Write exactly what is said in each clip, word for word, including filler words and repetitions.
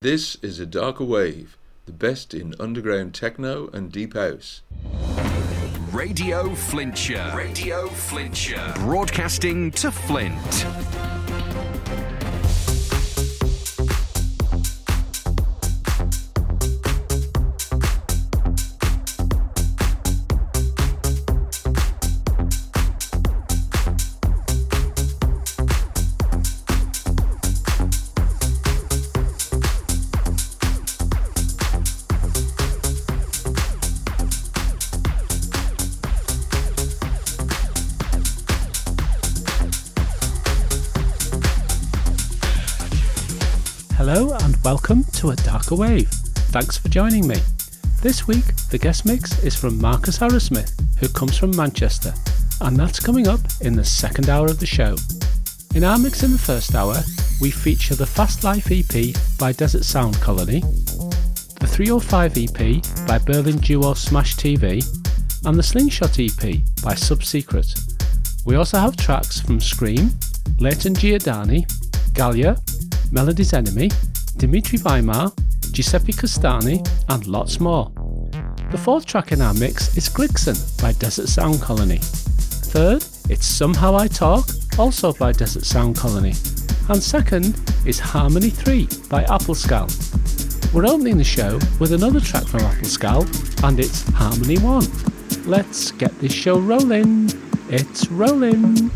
This is A Darker Wave, the best in underground techno and deep house. Radio Flintshire. Radio Flintshire. Broadcasting to Flint. Welcome to A Darker Wave. Thanks for joining me. This week, the guest mix is from Marcus Arrowsmith, who comes from Manchester, and that's coming up in the second hour of the show. In our mix in the first hour, we feature the Fast Life E P by Desert Sound Colony, the three oh five E P by Berlin duo Smash T V, and the Slingshot E P by Sub Secret. We also have tracks from Skream, Layton Giordani, Gallya, Melody's Enemy, Dimitri Veimar, Giuseppe Castani, and lots more. The fourth track in our mix is Glixen by Desert Sound Colony. Third, it's Somehow I Talk, also by Desert Sound Colony. And second is Harmony three by Applescal. We're opening the show with another track from Applescal, and it's Harmony one. Let's get this show rolling. It's rolling.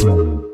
Well,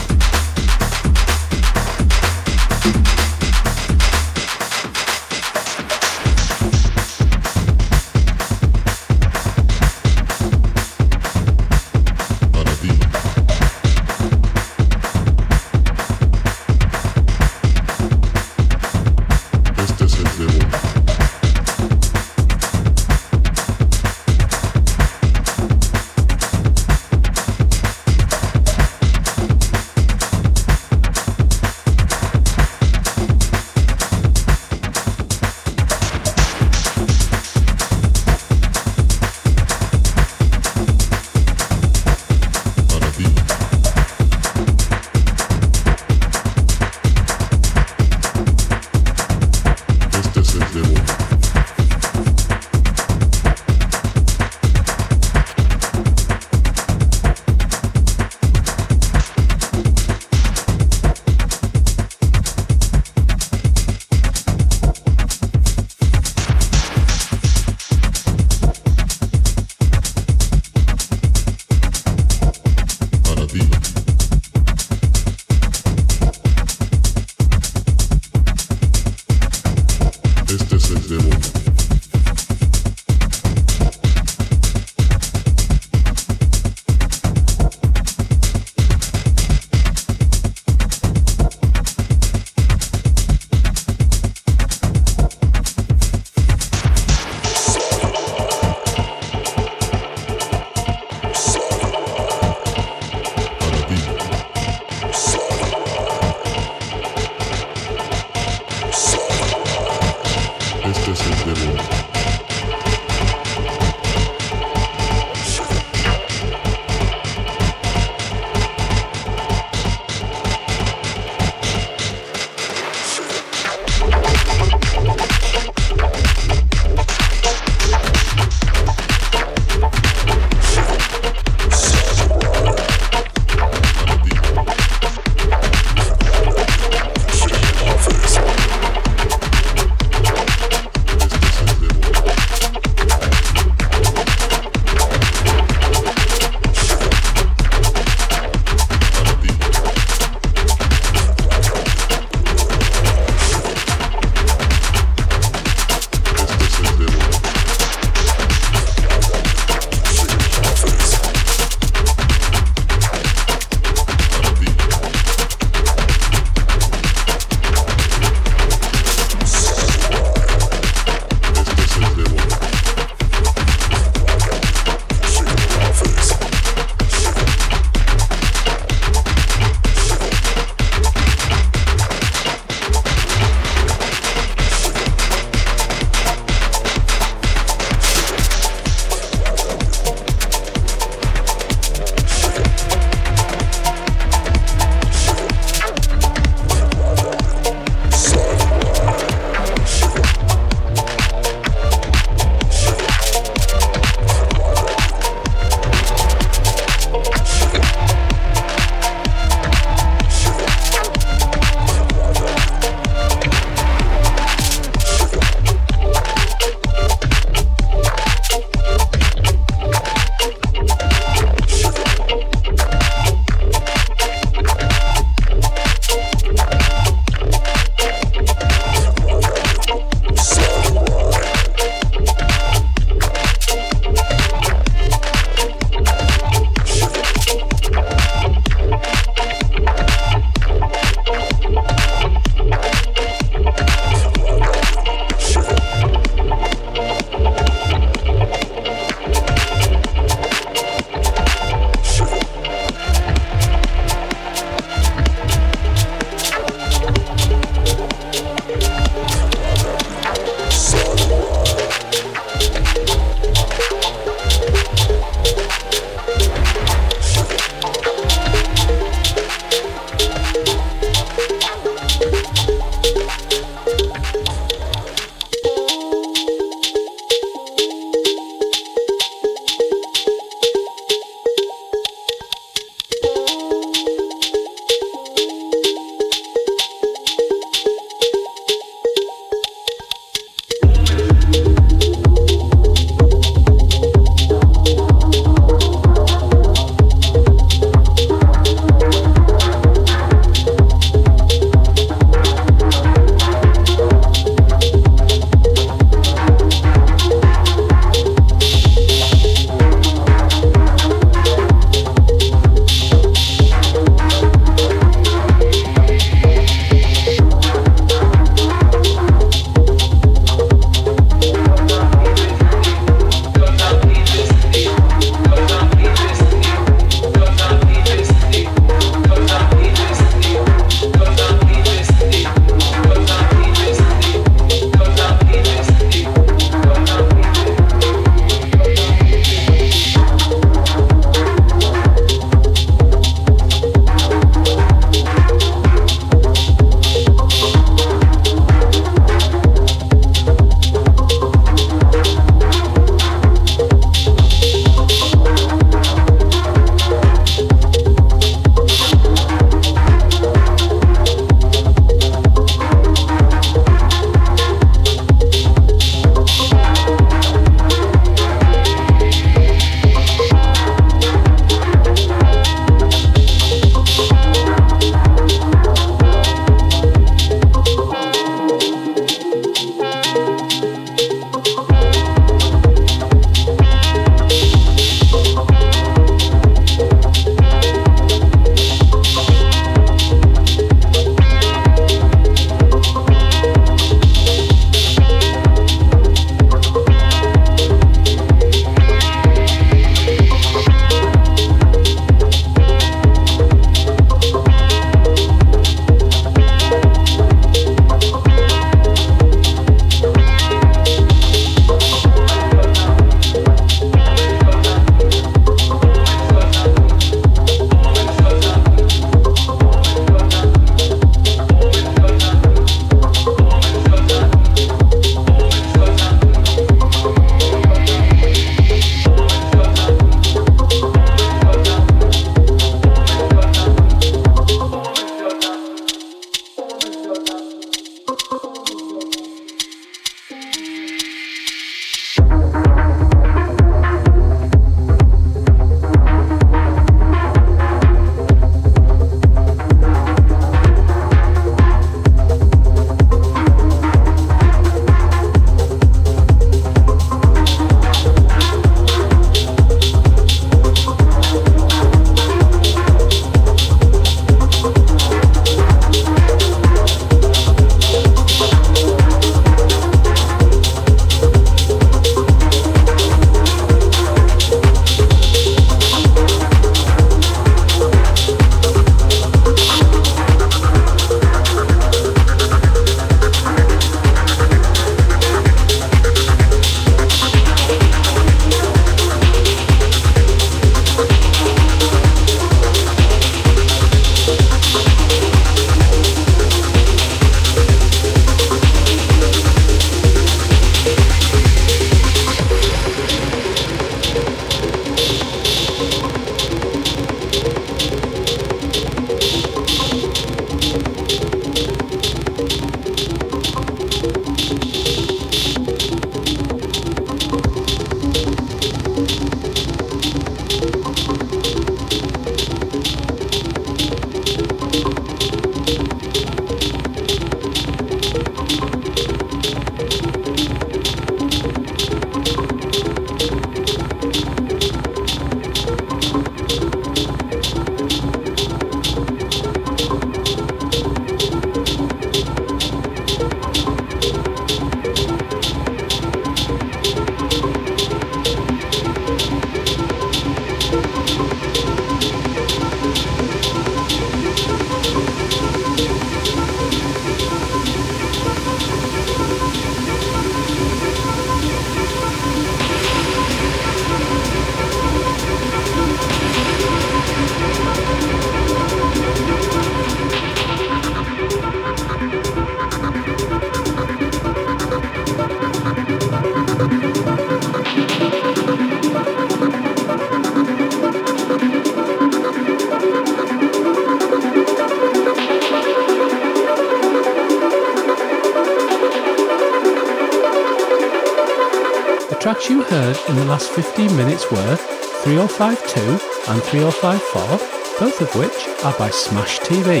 What you heard in the last fifteen minutes were three oh five two and three oh five four, both of which are by Smash T V,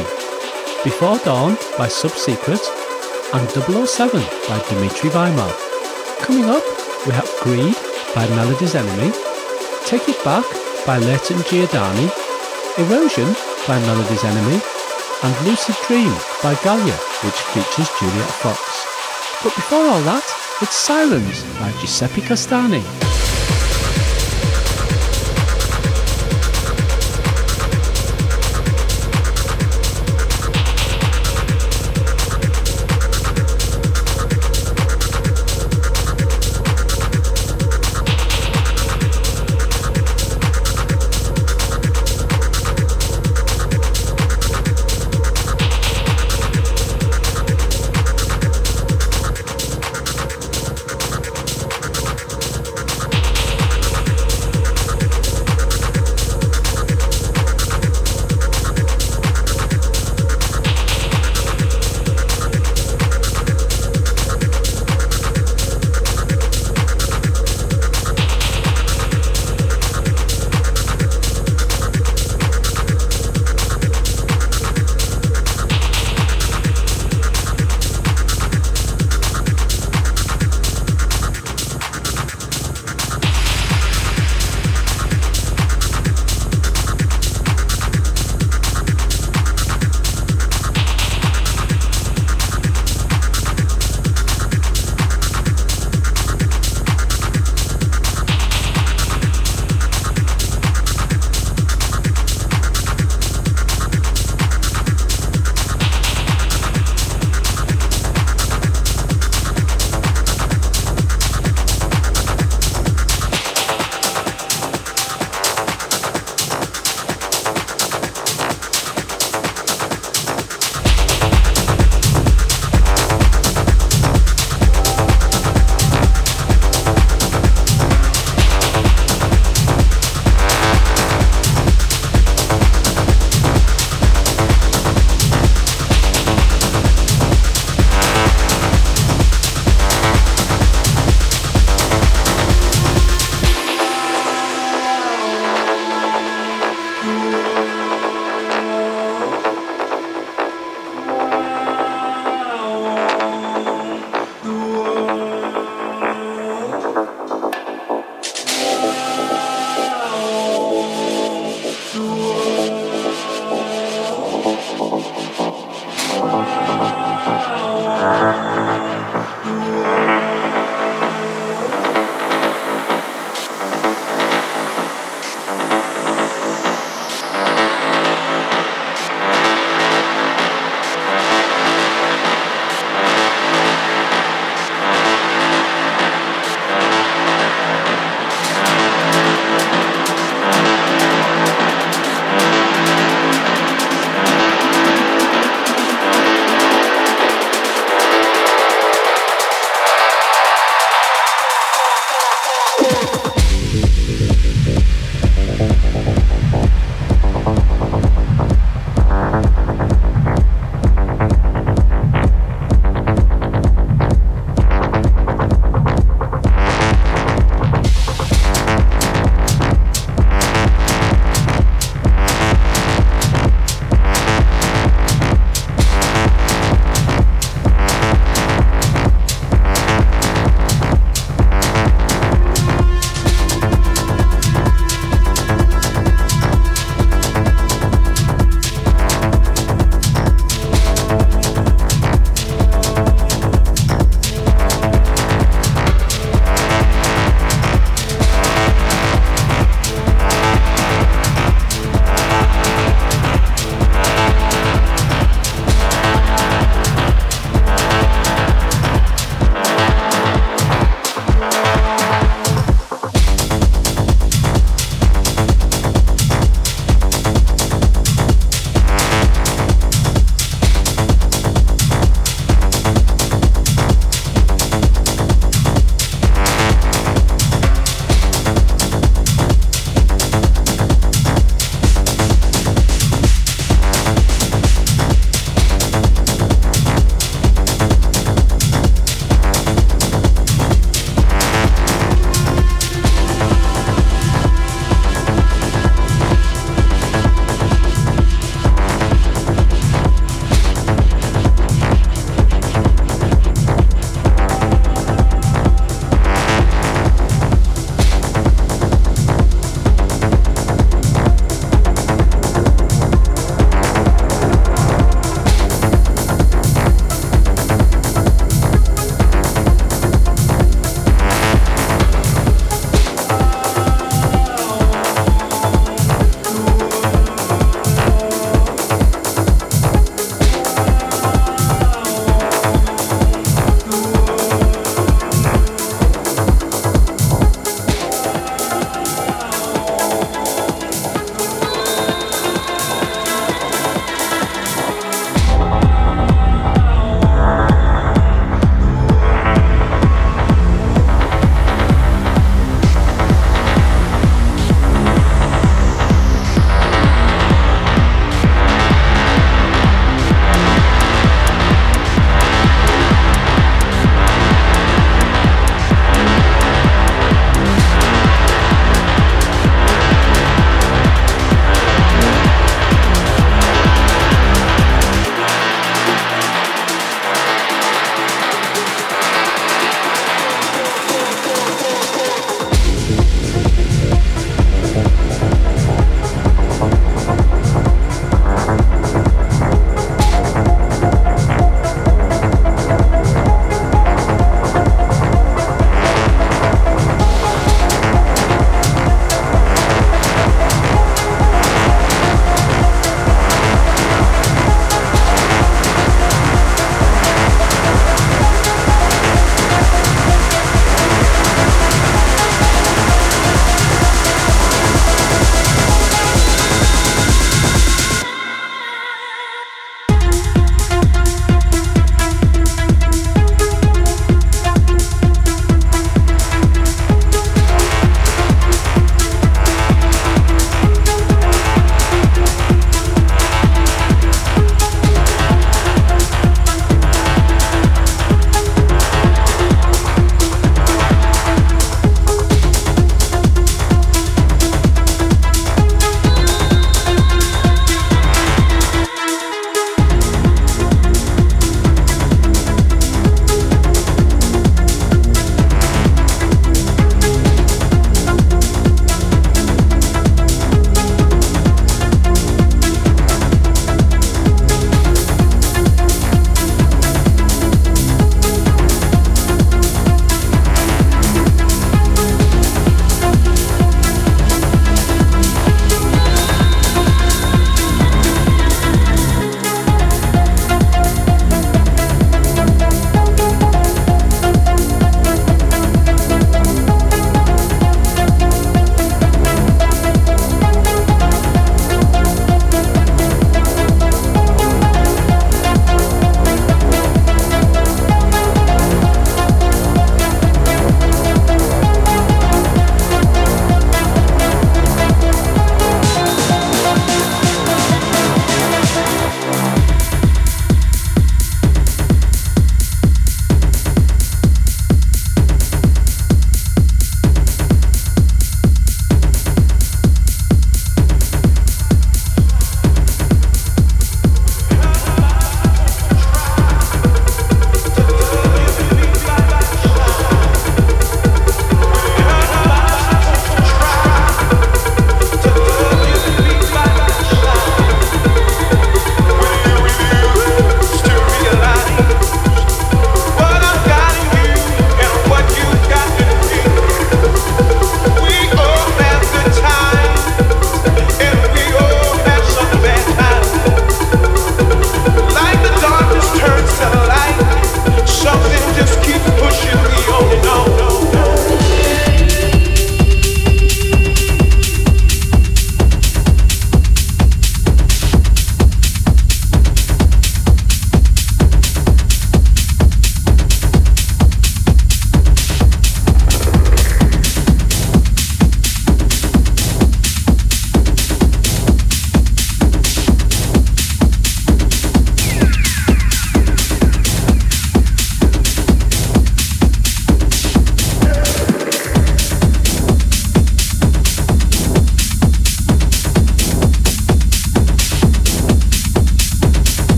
Before Dawn by Sub Secret, and double oh seven by Dimitri Veimar. Coming up, we have Greed by Melody's Enemy, Take It Back by Layton Giordani, Erosion by Melody's Enemy, and Lucid Dream by Gallya, which features Juliet Fox. But before all that, it's Silence by Giuseppe Castani.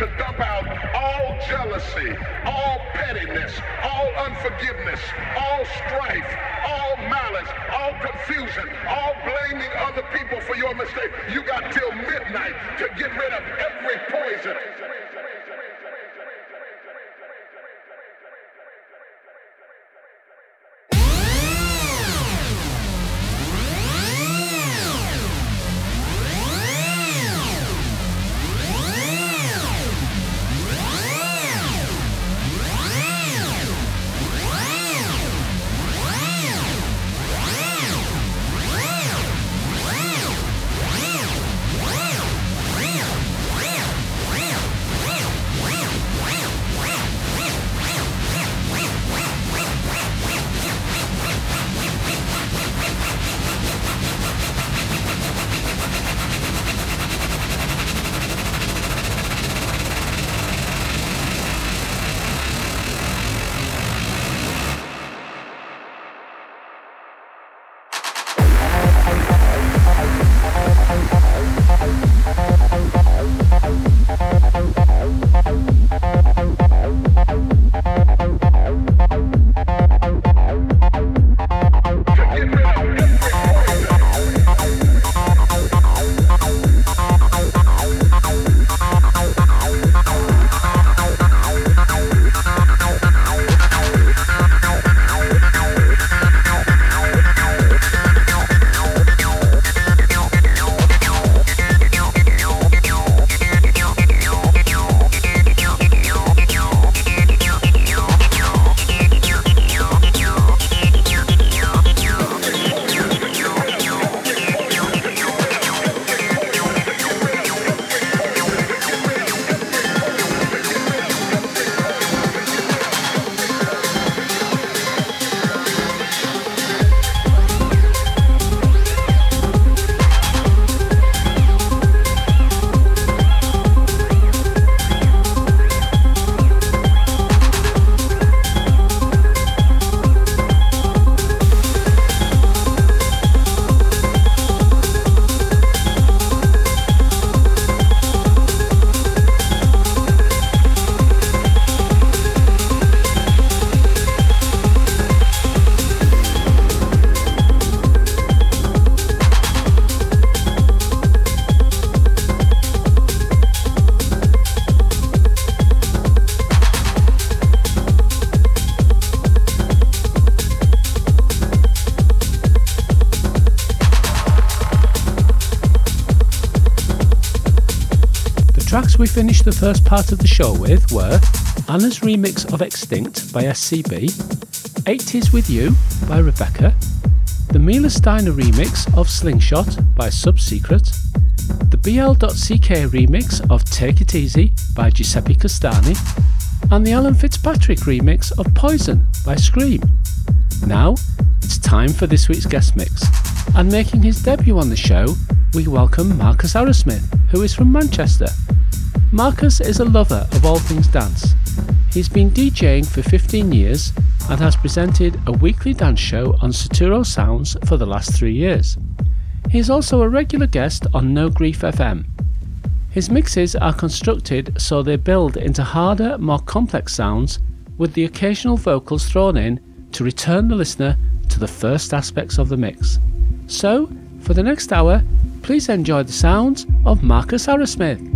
to dump out all jealousy, all pettiness, all unforgiveness, all strife, all malice, all confusion, all blaming other people for your mistake. You got till midnight to get rid of every poison. We finished the first part of the show with were Anna's remix of Extinct by S C B, eighties With You by Rebekah, the Mila Steiner remix of Slingshot by Sub Secret, the B L dot C K remix of Take It Easy by Giuseppe Castani, and the Alan Fitzpatrick remix of Poison by Skream. Now it's time for this week's guest mix, and making his debut on the show, we welcome Marcus Arrowsmith, who is from Manchester. Marcus is a lover of all things dance. He's been DJing for fifteen years and has presented a weekly dance show on Saturo Sounds for the last three years. He's also a regular guest on No Grief F M. His mixes are constructed so they build into harder, more complex sounds with the occasional vocals thrown in to return the listener to the first aspects of the mix. So, for the next hour, please enjoy the sounds of Marcus Arrowsmith.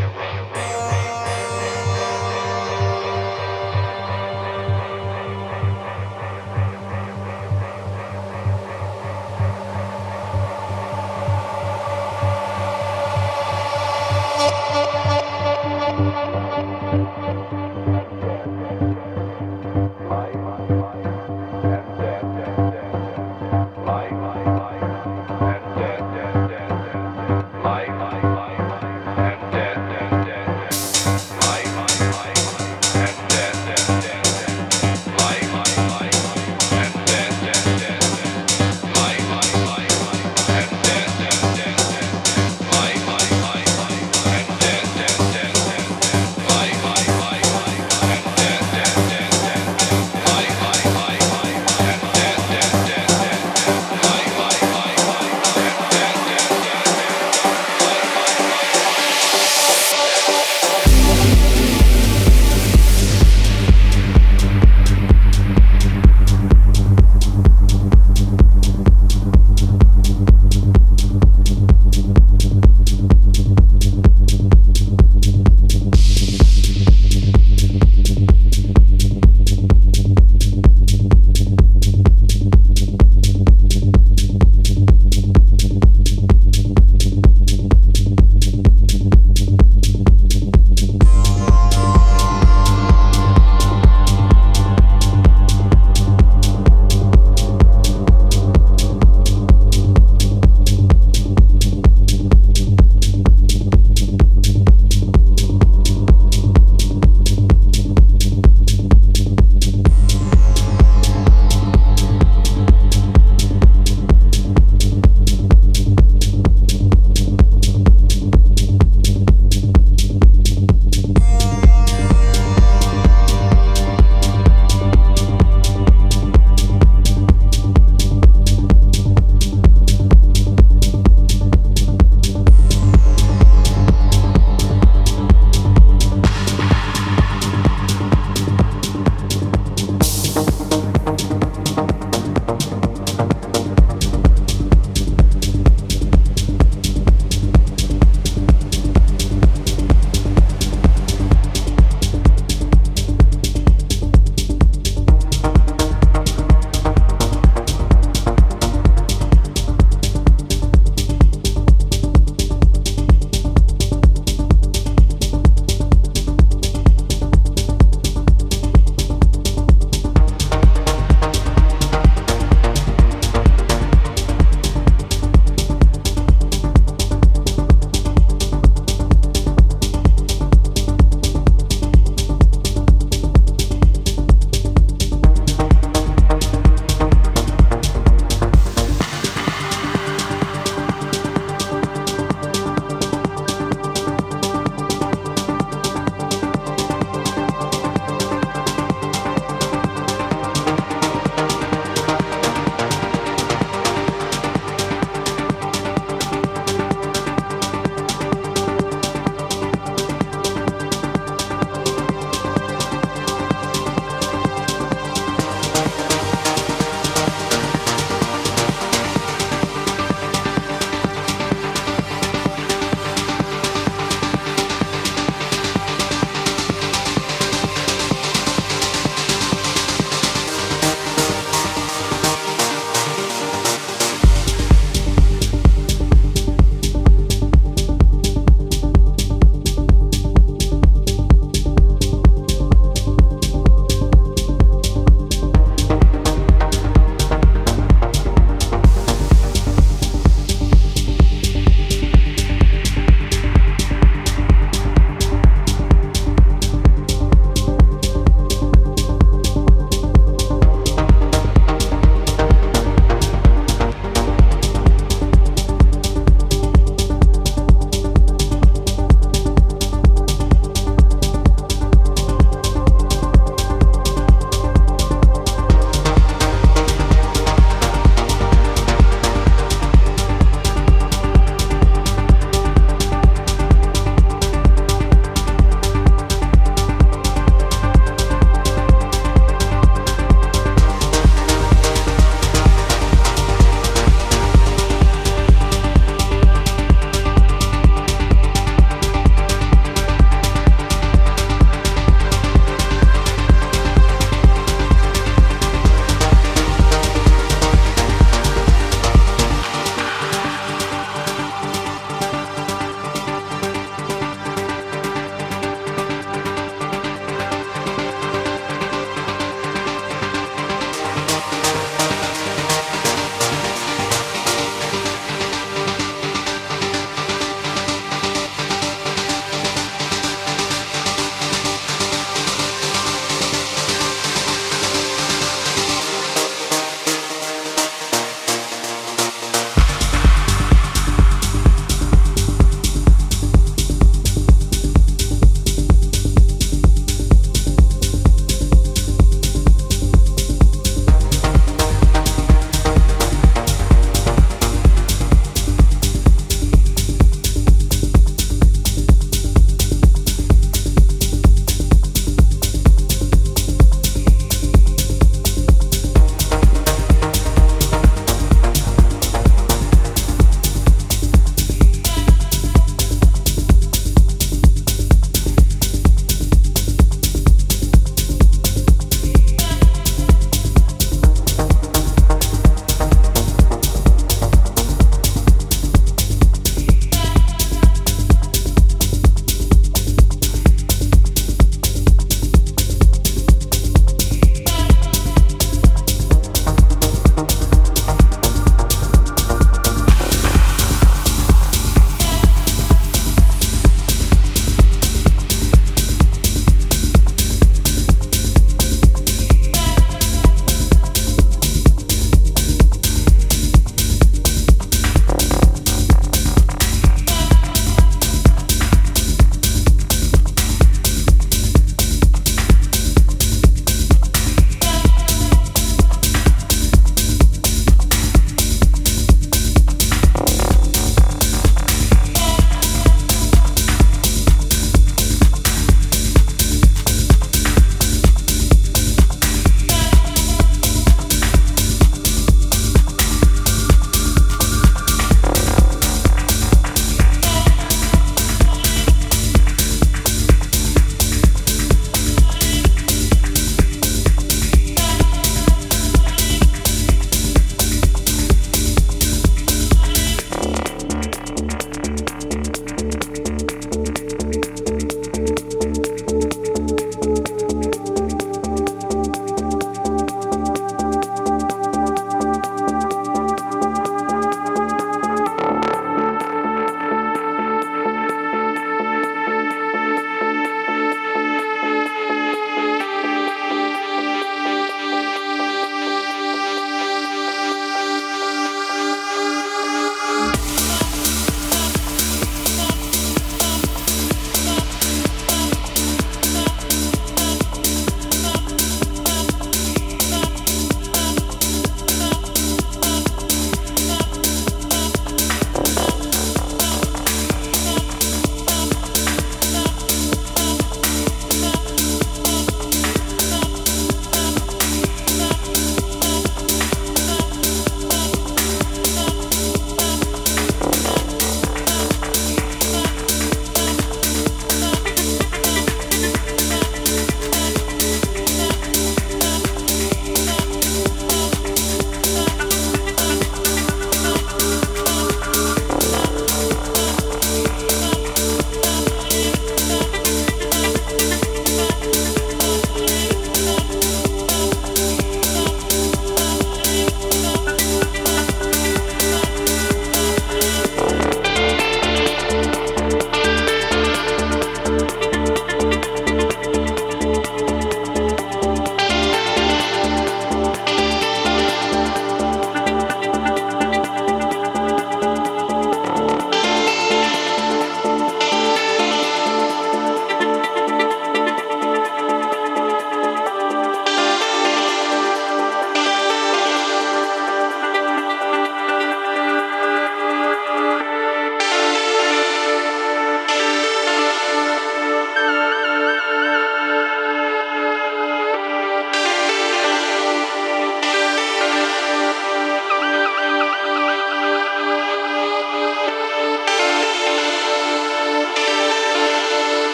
Life, life, life, and death, death, death.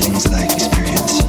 feelings that I experience.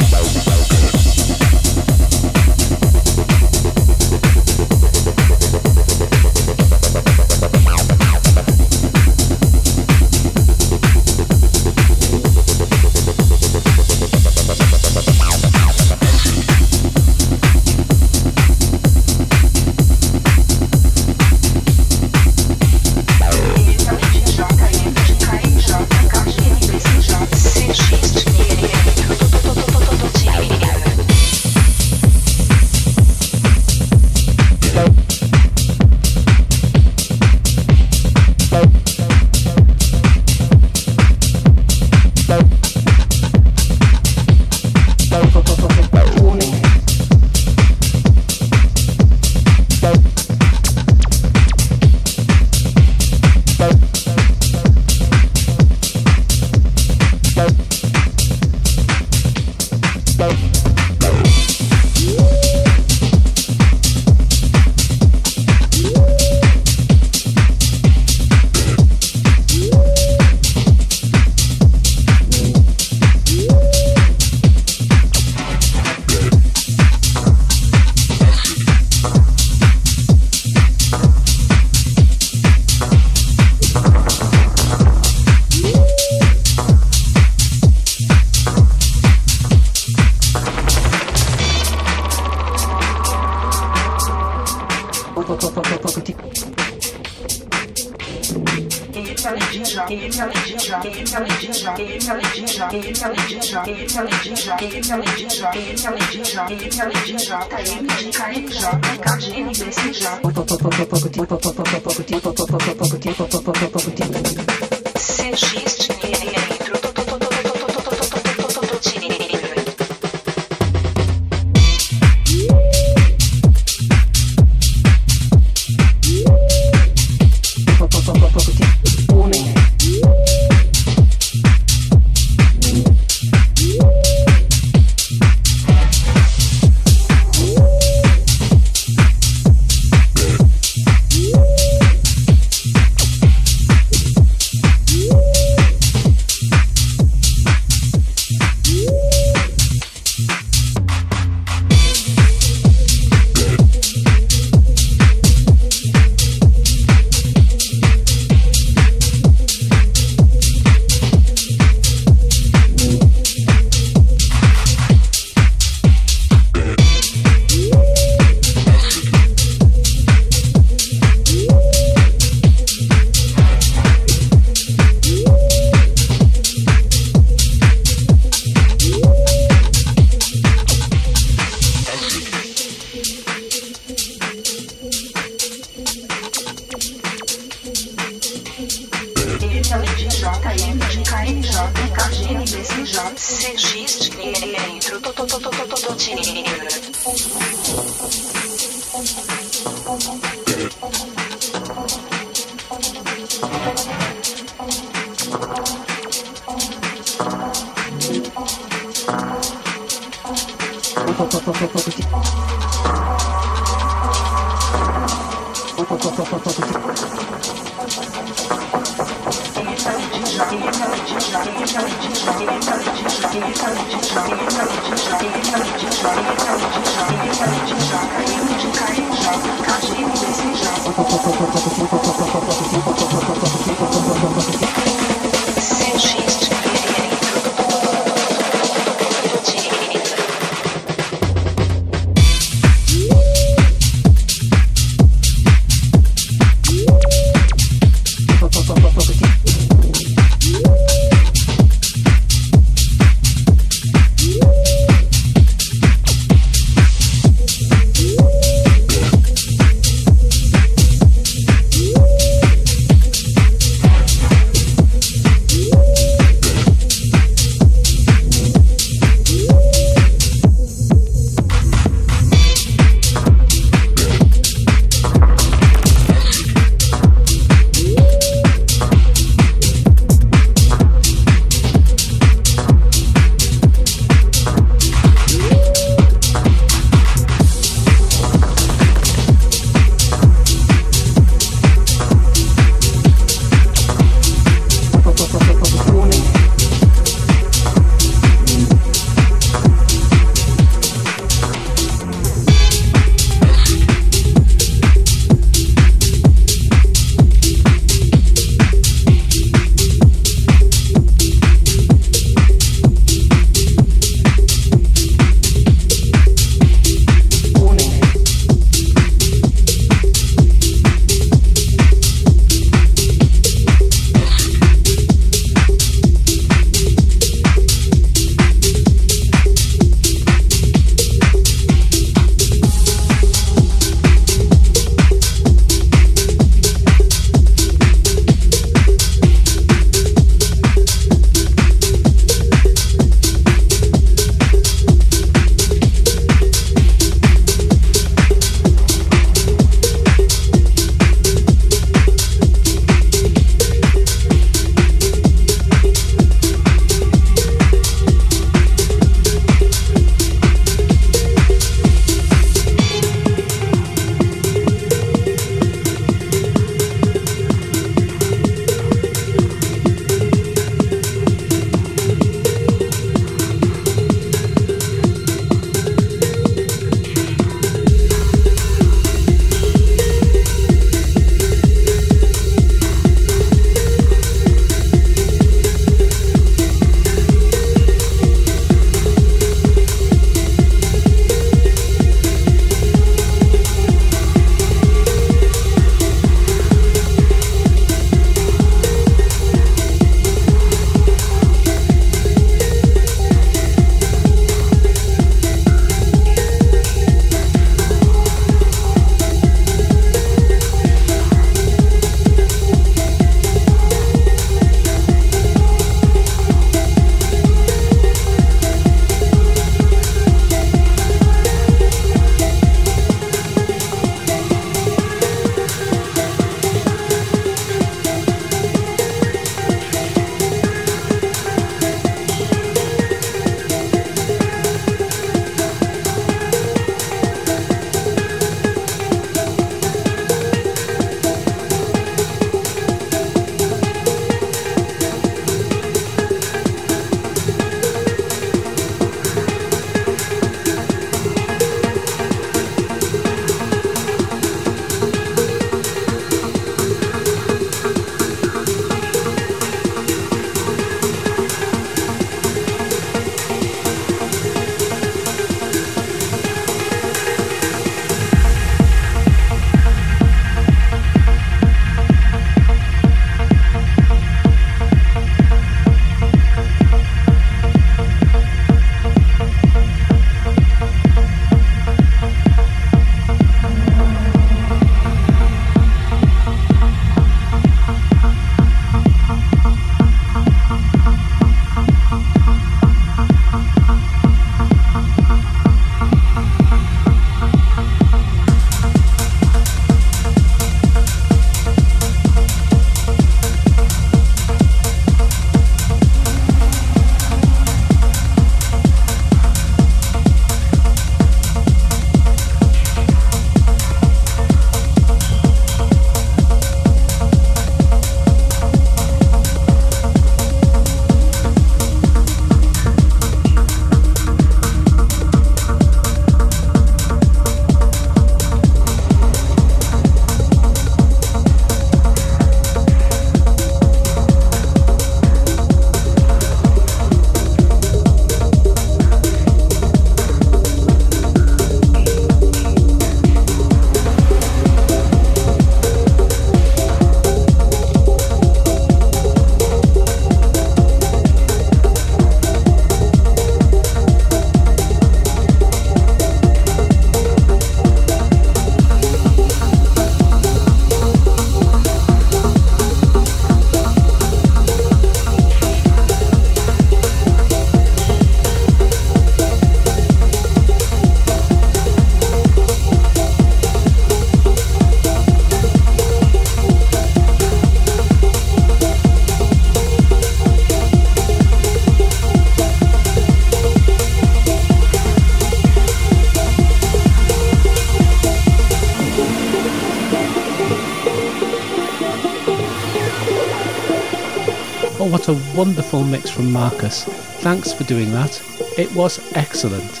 Oh, what a wonderful mix from Marcus. Thanks for doing that. It was excellent.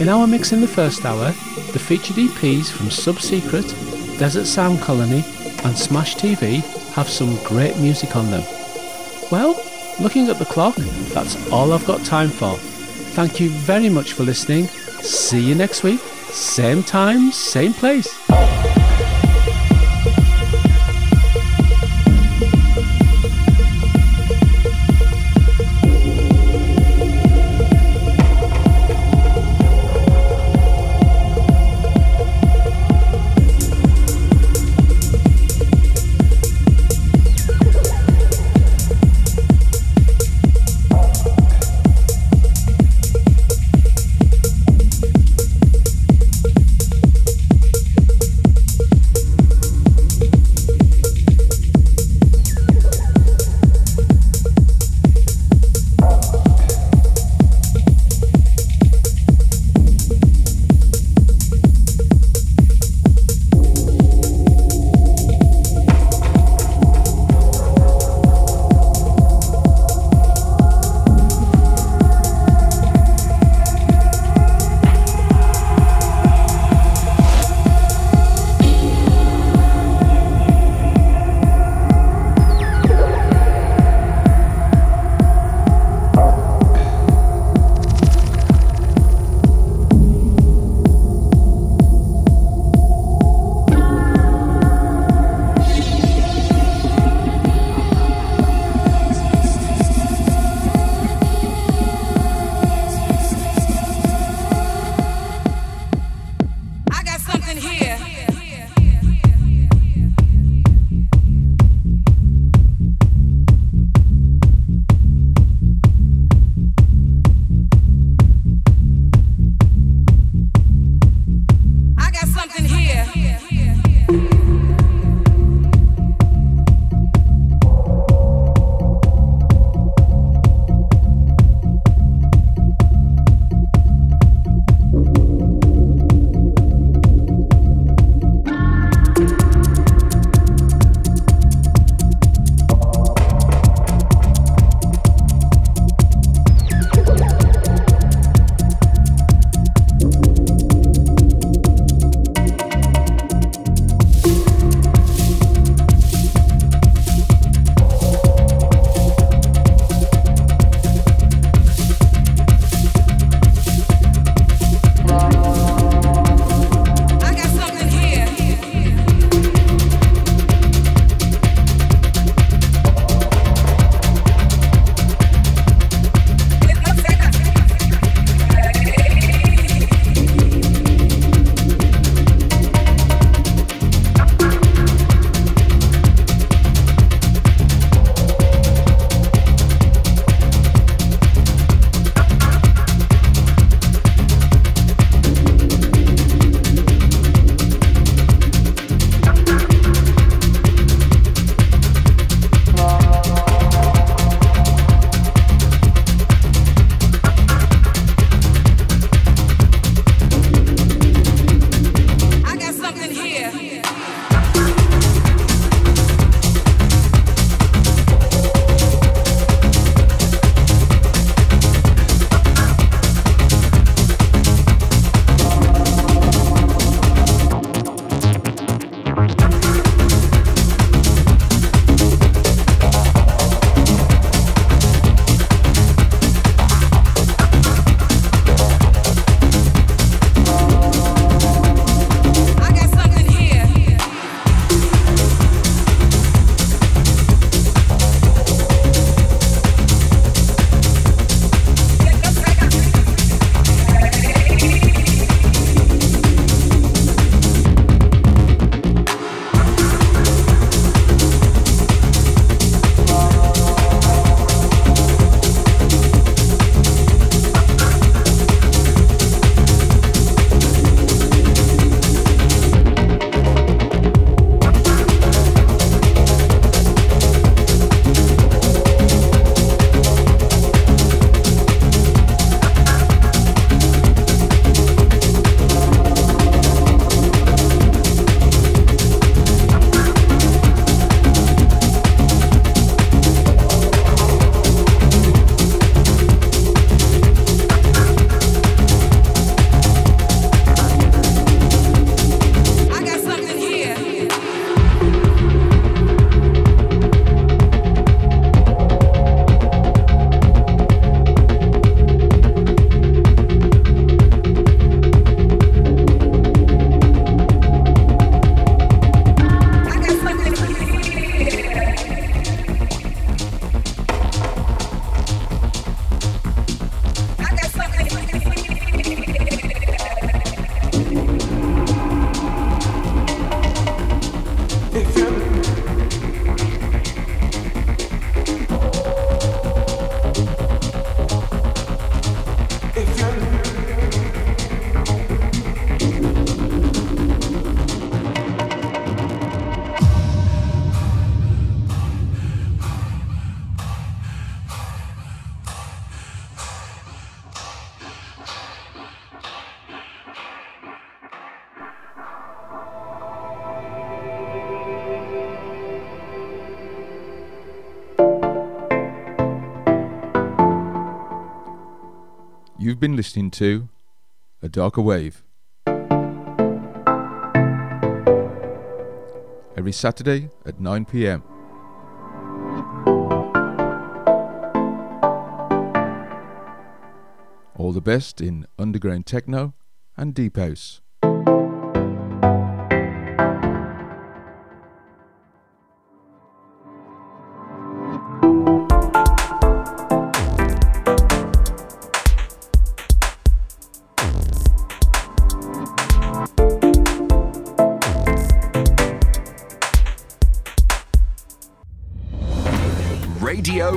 In our mix in the first hour, the featured E Ps from Sub Secret, Desert Sound Colony and Smash T V have some great music on them. Well, looking at the clock, that's all I've got time for. Thank you very much for listening. See you next week. Same time, same place. You've been listening to A Darker Wave. Every Saturday at nine p.m. All the best in underground techno and deep house. Radio